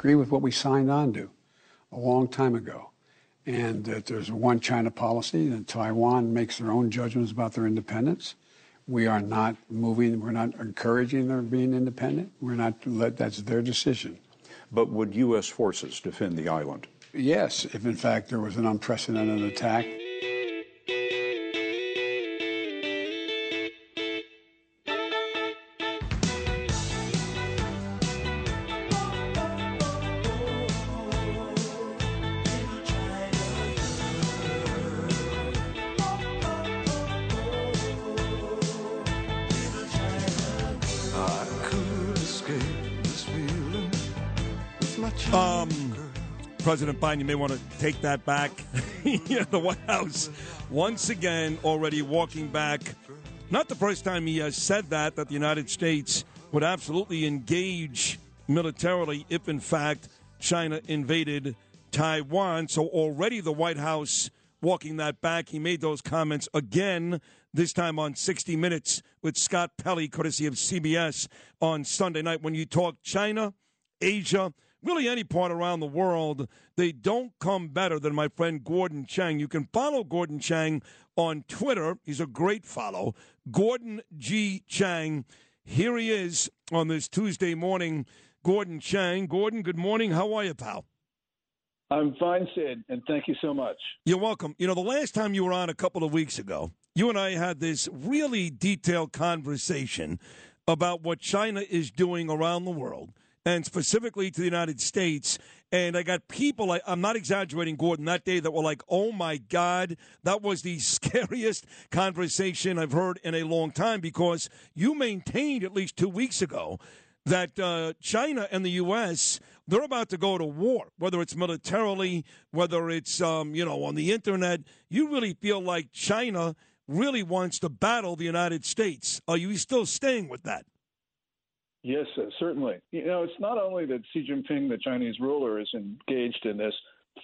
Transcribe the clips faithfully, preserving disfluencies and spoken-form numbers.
agree with what we signed on to a long time ago, and that there's a one-China policy, and Taiwan makes their own judgments about their independence. We are not moving, we're not encouraging their being independent. We're not, let, that's their decision. But would U S forces defend the island? Yes, if in fact there was an unprecedented attack. President Biden, you may want to take that back. Yeah, the White House, once again, already walking back. Not the first time he has said that, that the United States would absolutely engage militarily if, in fact, China invaded Taiwan. So already the White House walking that back. He made those comments again, this time on sixty minutes with Scott Pelley, courtesy of C B S, on Sunday night. When you talk China, Asia, really any part around the world, they don't come better than my friend Gordon Chang. You can follow Gordon Chang on Twitter. He's a great follow. Gordon G. Chang. Here he is on this Tuesday morning. Gordon Chang. Gordon, good morning. How are you, pal? I'm fine, Sid, and thank you so much. You're welcome. You know, the last time you were on a couple of weeks ago, you and I had this really detailed conversation about what China is doing around the world, and specifically to the United States. And I got people, I, I'm not exaggerating, Gordon, that day that were like, oh, my God, that was the scariest conversation I've heard in a long time, because you maintained at least two weeks ago that uh, China and the U S, they're about to go to war, whether it's militarily, whether it's, um, you know, on the Internet. You really feel like China really wants to battle the United States. Are you still staying with that? Yes, sir, certainly. You know, it's not only that Xi Jinping, the Chinese ruler, is engaged in this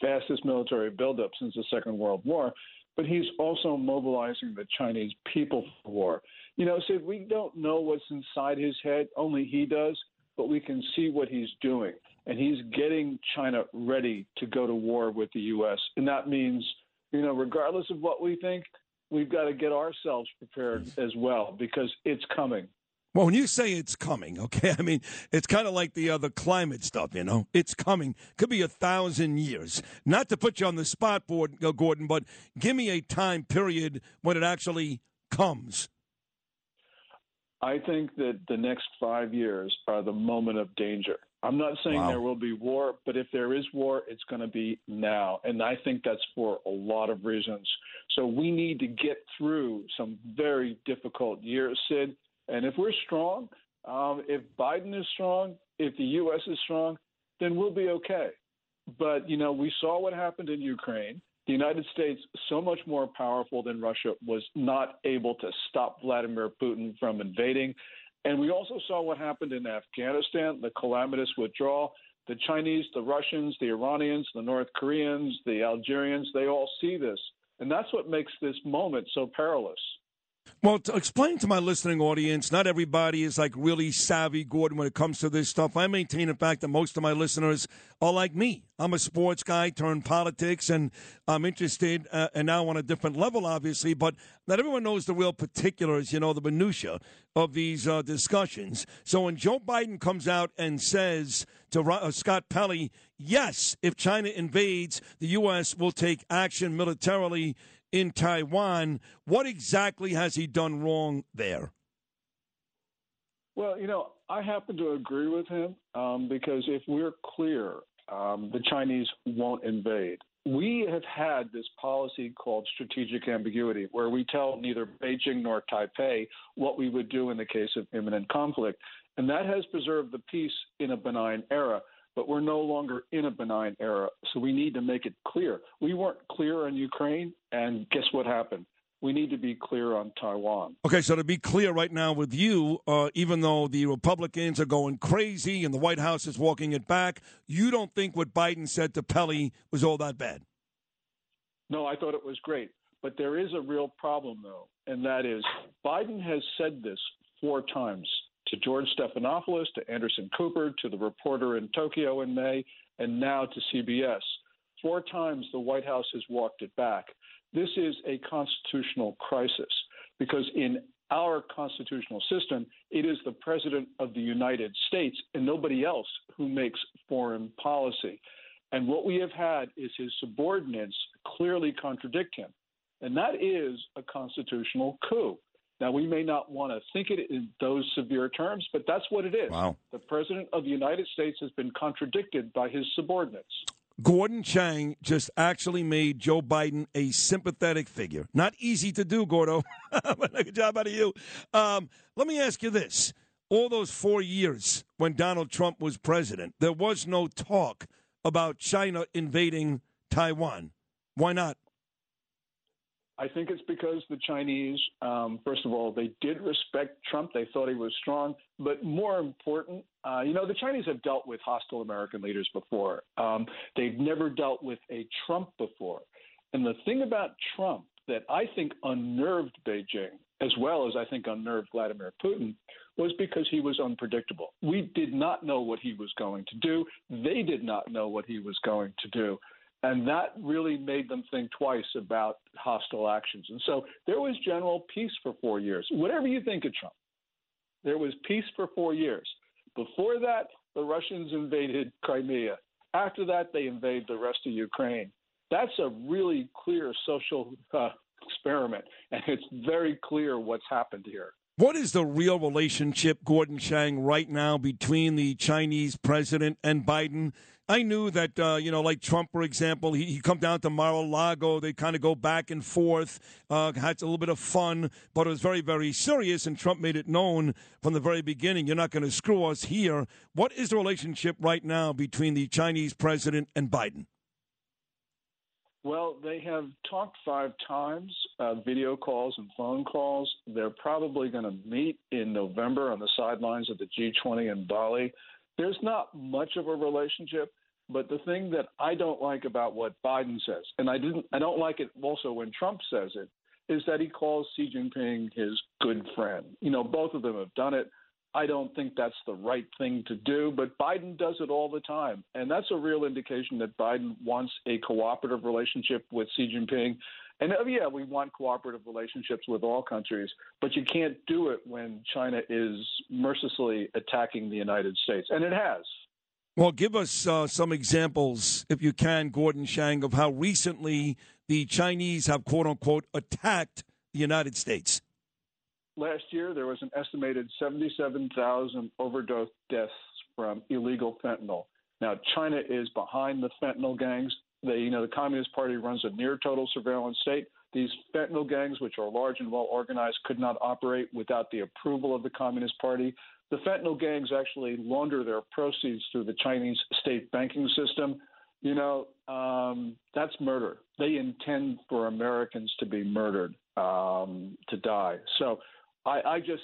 fastest military buildup since the Second World War, but he's also mobilizing the Chinese people for war. You know, Sid, we don't know what's inside his head. Only he does, but we can see what he's doing. And he's getting China ready to go to war with the U S. And that means, you know, regardless of what we think, we've got to get ourselves prepared as well, because it's coming. Well, when you say it's coming, okay, I mean, it's kind of like the uh, the climate stuff, you know. It's coming. Could be a thousand years. Not to put you on the spot, board, uh, Gordon, but give me a time period when it actually comes. I think that the next five years are the moment of danger. I'm not saying wow. there will be war, but if there is war, it's going to be now. And I think that's for a lot of reasons. So we need to get through some very difficult years, Sid. And if we're strong, um, if Biden is strong, if the U S is strong, then we'll be okay. But, you know, we saw what happened in Ukraine. The United States, so much more powerful than Russia, was not able to stop Vladimir Putin from invading. And we also saw what happened in Afghanistan, the calamitous withdrawal. The Chinese, the Russians, the Iranians, the North Koreans, the Algerians, they all see this. And that's what makes this moment so perilous. Well, to explain to my listening audience, not everybody is like really savvy, Gordon, when it comes to this stuff. I maintain, in fact, that most of my listeners are like me. I'm a sports guy turned politics, and I'm interested, uh, and now on a different level, obviously, but not everyone knows the real particulars, you know, the minutia of these uh, discussions. So when Joe Biden comes out and says to uh, Scott Pelley, yes, if China invades, the U S will take action militarily in Taiwan, what exactly has he done wrong there? Well, you know, I happen to agree with him um, because if we're clear, um, the Chinese won't invade. We have had this policy called strategic ambiguity, where we tell neither Beijing nor Taipei what we would do in the case of imminent conflict. And that has preserved the peace in a benign era. But we're no longer in a benign era, so we need to make it clear. We weren't clear on Ukraine, and guess what happened? We need to be clear on Taiwan. Okay, so to be clear right now with you, uh, even though the Republicans are going crazy and the White House is walking it back, you don't think what Biden said to Pelley was all that bad? No, I thought it was great. But there is a real problem, though, and that is Biden has said this four times. to George Stephanopoulos, to Anderson Cooper, to the reporter in Tokyo in May, and now to C B S. Four times the White House has walked it back. This is a constitutional crisis because in our constitutional system, it is the president of the United States and nobody else who makes foreign policy. And what we have had is his subordinates clearly contradict him. And that is a constitutional coup. Now, we may not want to think it in those severe terms, but that's what it is. Wow. The president of the United States has been contradicted by his subordinates. Gordon Chang just actually made Joe Biden a sympathetic figure. Not easy to do, Gordo. Good job out of you. Um, let me ask you this. All those four years when Donald Trump was president, there was no talk about China invading Taiwan. Why not? I think it's because the Chinese, um, first of all, they did respect Trump. They thought he was strong. But more important, uh, you know, the Chinese have dealt with hostile American leaders before. Um, they've never dealt with a Trump before. And the thing about Trump that I think unnerved Beijing, as well as I think unnerved Vladimir Putin, was because he was unpredictable. We did not know what he was going to do. They did not know what he was going to do. And that really made them think twice about hostile actions. And so there was general peace for four years. Whatever you think of Trump, there was peace for four years. Before that, the Russians invaded Crimea. After that, they invade the rest of Ukraine. That's a really clear social uh, experiment, and it's very clear what's happened here. What is the real relationship, Gordon Chang, right now between the Chinese president and Biden? I knew that, uh, you know, like Trump, for example, he, he come down to Mar-a-Lago. They kind of go back and forth, uh, had a little bit of fun, but it was very, very serious. And Trump made it known from the very beginning, you're not going to screw us here. What is the relationship right now between the Chinese president and Biden? Well, they have talked five times, uh, video calls and phone calls. They're probably going to meet in November on the sidelines of the G twenty in Bali. There's not much of a relationship, but the thing that I don't like about what Biden says, and I didn't, I don't like it also when Trump says it, is that he calls Xi Jinping his good friend. You know, both of them have done it. I don't think that's the right thing to do, but Biden does it all the time. And that's a real indication that Biden wants a cooperative relationship with Xi Jinping. And, oh, yeah, we want cooperative relationships with all countries, but you can't do it when China is mercilessly attacking the United States, and it has. Well, give us uh, some examples, if you can, Gordon Chang, of how recently the Chinese have, quote-unquote, attacked the United States. Last year, there was an estimated seventy-seven thousand overdose deaths from illegal fentanyl. Now, China is behind the fentanyl gangs. They, you know, the Communist Party runs a near-total surveillance state. These fentanyl gangs, which are large and well-organized, could not operate without the approval of the Communist Party. The fentanyl gangs actually launder their proceeds through the Chinese state banking system. You know, um, that's murder. They intend for Americans to be murdered, um, to die. So I, I just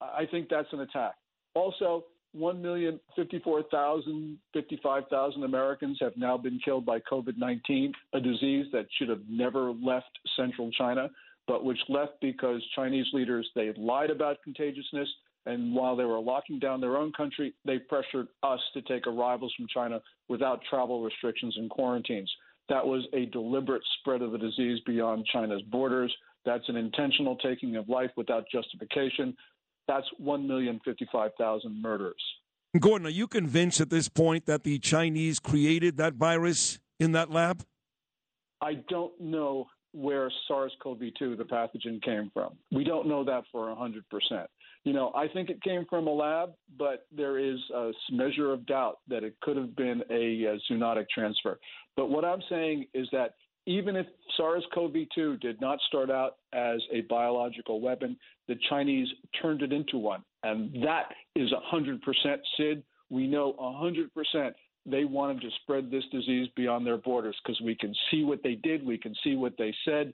I think that's an attack. Also, one million fifty-four thousand, fifty-five thousand Americans have now been killed by COVID nineteen, a disease that should have never left central China, but which left because Chinese leaders, they lied about contagiousness. And while they were locking down their own country, they pressured us to take arrivals from China without travel restrictions and quarantines. That was a deliberate spread of the disease beyond China's borders. That's an intentional taking of life without justification. That's one million fifty-five thousand murders. Gordon, are you convinced at this point that the Chinese created that virus in that lab? I don't know where SARS-CoV two, the pathogen, came from. We don't know that for one hundred percent. You know, I think it came from a lab, but there is a measure of doubt that it could have been a, a zoonotic transfer. But what I'm saying is that even if SARS-CoV two did not start out as a biological weapon, the Chinese turned it into one. And that is one hundred percent, Sid. We know one hundred percent they wanted to spread this disease beyond their borders because we can see what they did. We can see what they said.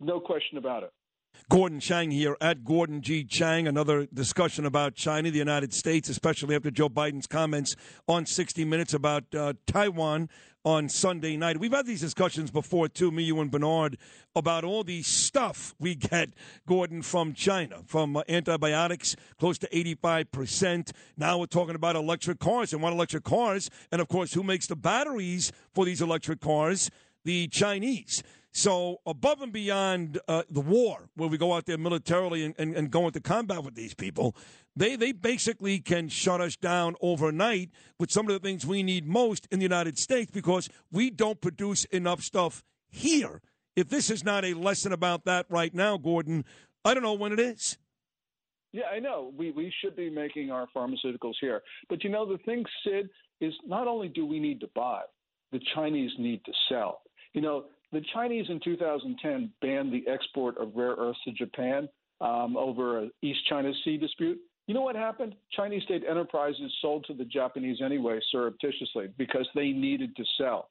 No question about it. Gordon Chang here at Gordon G. Chang. Another discussion about China, the United States, especially after Joe Biden's comments on sixty minutes about uh, Taiwan on Sunday night. We've had these discussions before, too, me, you, and Bernard, about all the stuff we get, Gordon, from China, from uh, antibiotics, close to eighty-five percent. Now we're talking about electric cars and want electric cars. And, of course, who makes the batteries for these electric cars? The Chinese. So above and beyond uh, the war, where we go out there militarily and, and, and go into combat with these people, they, they basically can shut us down overnight with some of the things we need most in the United States because we don't produce enough stuff here. If this is not a lesson about that right now, Gordon, I don't know when it is. Yeah, I know. We, we should be making our pharmaceuticals here. But, you know, the thing, Sid, is not only do we need to buy, the Chinese need to sell. You know, the Chinese in two thousand ten banned the export of rare earths to Japan um, over an East China Sea dispute. You know what happened? Chinese state enterprises sold to the Japanese anyway, surreptitiously, because they needed to sell.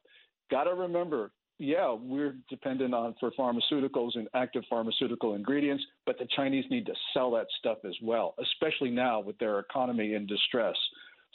Got to remember, yeah, we're dependent on for pharmaceuticals and active pharmaceutical ingredients, but the Chinese need to sell that stuff as well, especially now with their economy in distress.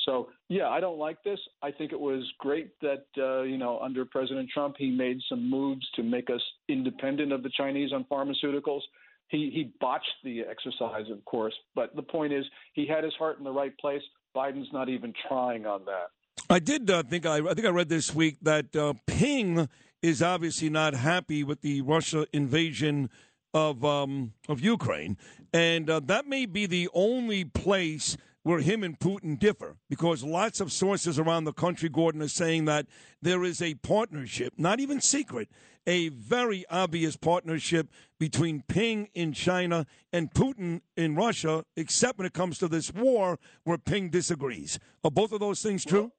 So, yeah, I don't like this. I think it was great that, uh, you know, under President Trump, he made some moves to make us independent of the Chinese on pharmaceuticals. He, he botched the exercise, of course. But the point is, he had his heart in the right place. Biden's not even trying on that. I did uh, think I, I think I read this week that uh, Ping is obviously not happy with the Russia invasion of um, of Ukraine. And uh, that may be the only place where him and Putin differ, because lots of sources around the country, Gordon, are saying that there is a partnership, not even secret, a very obvious partnership between Ping in China and Putin in Russia, except when it comes to this war where Ping disagrees. Are both of those things true?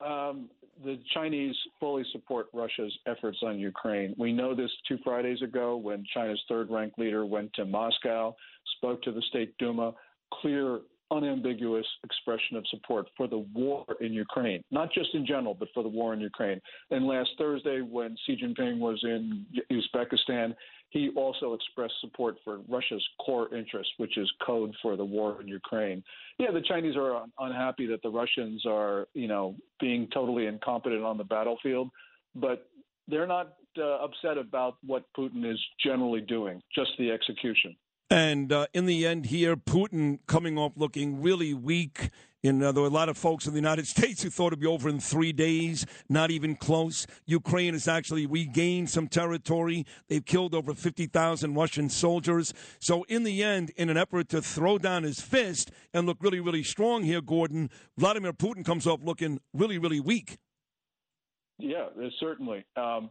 Well, um, the Chinese fully support Russia's efforts on Ukraine. We know this two Fridays ago when China's third-ranked leader went to Moscow, spoke to the State Duma, clear unambiguous expression of support for the war in Ukraine, not just in general, but for the war in Ukraine. And last Thursday, when Xi Jinping was in Uzbekistan, he also expressed support for Russia's core interest, which is code for the war in Ukraine. Yeah, the Chinese are un- unhappy that the Russians are, you know, being totally incompetent on the battlefield, but they're not uh, upset about what Putin is generally doing, just the execution. And uh, in the end here, Putin coming off looking really weak. And uh, there were a lot of folks in the United States who thought it would be over in three days, not even close. Ukraine has actually regained some territory. They've killed over fifty thousand Russian soldiers. So in the end, in an effort to throw down his fist and look really, really strong here, Gordon, Vladimir Putin comes off looking really, really weak. Yeah, certainly. Um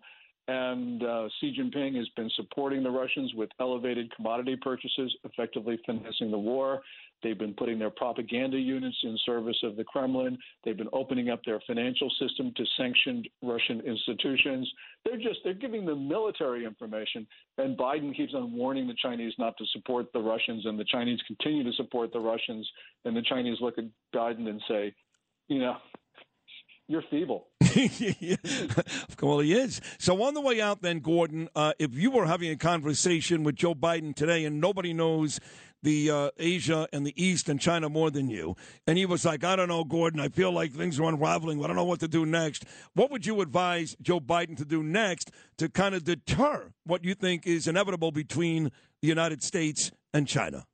And uh, Xi Jinping has been supporting the Russians with elevated commodity purchases, effectively financing the war. They've been putting their propaganda units in service of the Kremlin. They've been opening up their financial system to sanctioned Russian institutions. They're just they're giving them military information. And Biden keeps on warning the Chinese not to support the Russians. And the Chinese continue to support the Russians. And the Chinese look at Biden and say, you know, you're feeble. Well, he is. So on the way out then, Gordon, uh, if you were having a conversation with Joe Biden today and nobody knows the uh, Asia and the East and China more than you, and he was like, I don't know, Gordon, I feel like things are unraveling. I don't know what to do next. What would you advise Joe Biden to do next to kind of deter what you think is inevitable between the United States and China?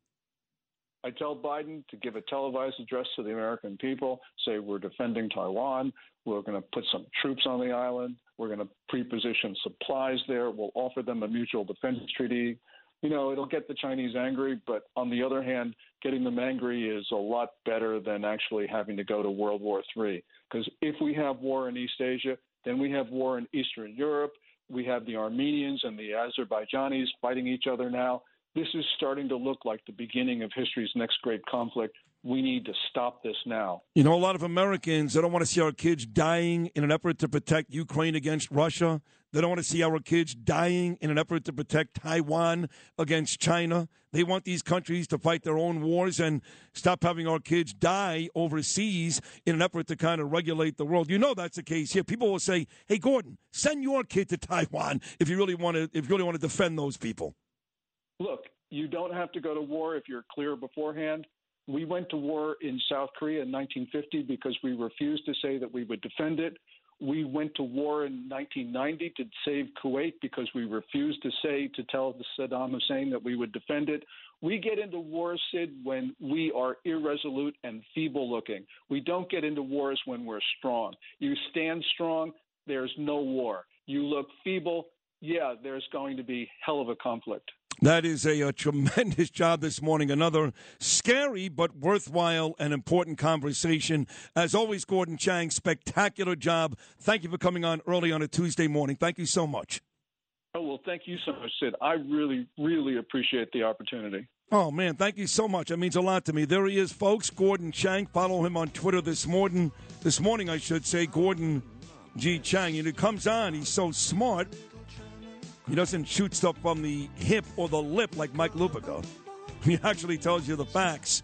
I tell Biden to give a televised address to the American people, say we're defending Taiwan, we're going to put some troops on the island, we're going to pre-position supplies there, we'll offer them a mutual defense treaty. You know, it'll get the Chinese angry, but on the other hand, getting them angry is a lot better than actually having to go to World War Three. Because if we have war in East Asia, then we have war in Eastern Europe, we have the Armenians and the Azerbaijanis fighting each other now. This is starting to look like the beginning of history's next great conflict. We need to stop this now. You know, a lot of Americans, they don't want to see our kids dying in an effort to protect Ukraine against Russia. They don't want to see our kids dying in an effort to protect Taiwan against China. They want these countries to fight their own wars and stop having our kids die overseas in an effort to kind of regulate the world. You know that's the case here. People will say, hey, Gordon, send your kid to Taiwan if you really want to, if you really want to defend those people. look, you don't have to go to war if you're clear beforehand. We went to war in South Korea in nineteen fifty because we refused to say that we would defend it. We went to war in nineteen ninety to save Kuwait because we refused to say, to tell Saddam Hussein that we would defend it. We get into wars, Sid, when we are irresolute and feeble-looking. We don't get into wars when we're strong. You stand strong, there's no war. You look feeble, yeah, there's going to be hell of a conflict. That is a, a tremendous job this morning. Another scary but worthwhile and important conversation. As always, Gordon Chang, spectacular job. Thank you for coming on early on a Tuesday morning. Thank you so much. Oh, well, thank you so much, Sid. I really, really appreciate the opportunity. Oh, man, thank you so much. That means a lot to me. There he is, folks, Gordon Chang. Follow him on Twitter this morning. This morning, I should say, Gordon G. Chang. And he comes on. He's so smart. He doesn't shoot stuff from the hip or the lip like Mike Lupica. He actually tells you the facts.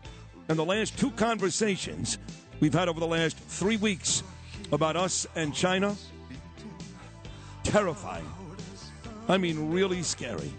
And the last two conversations we've had over the last three weeks about us and China, terrifying. I mean, really scary.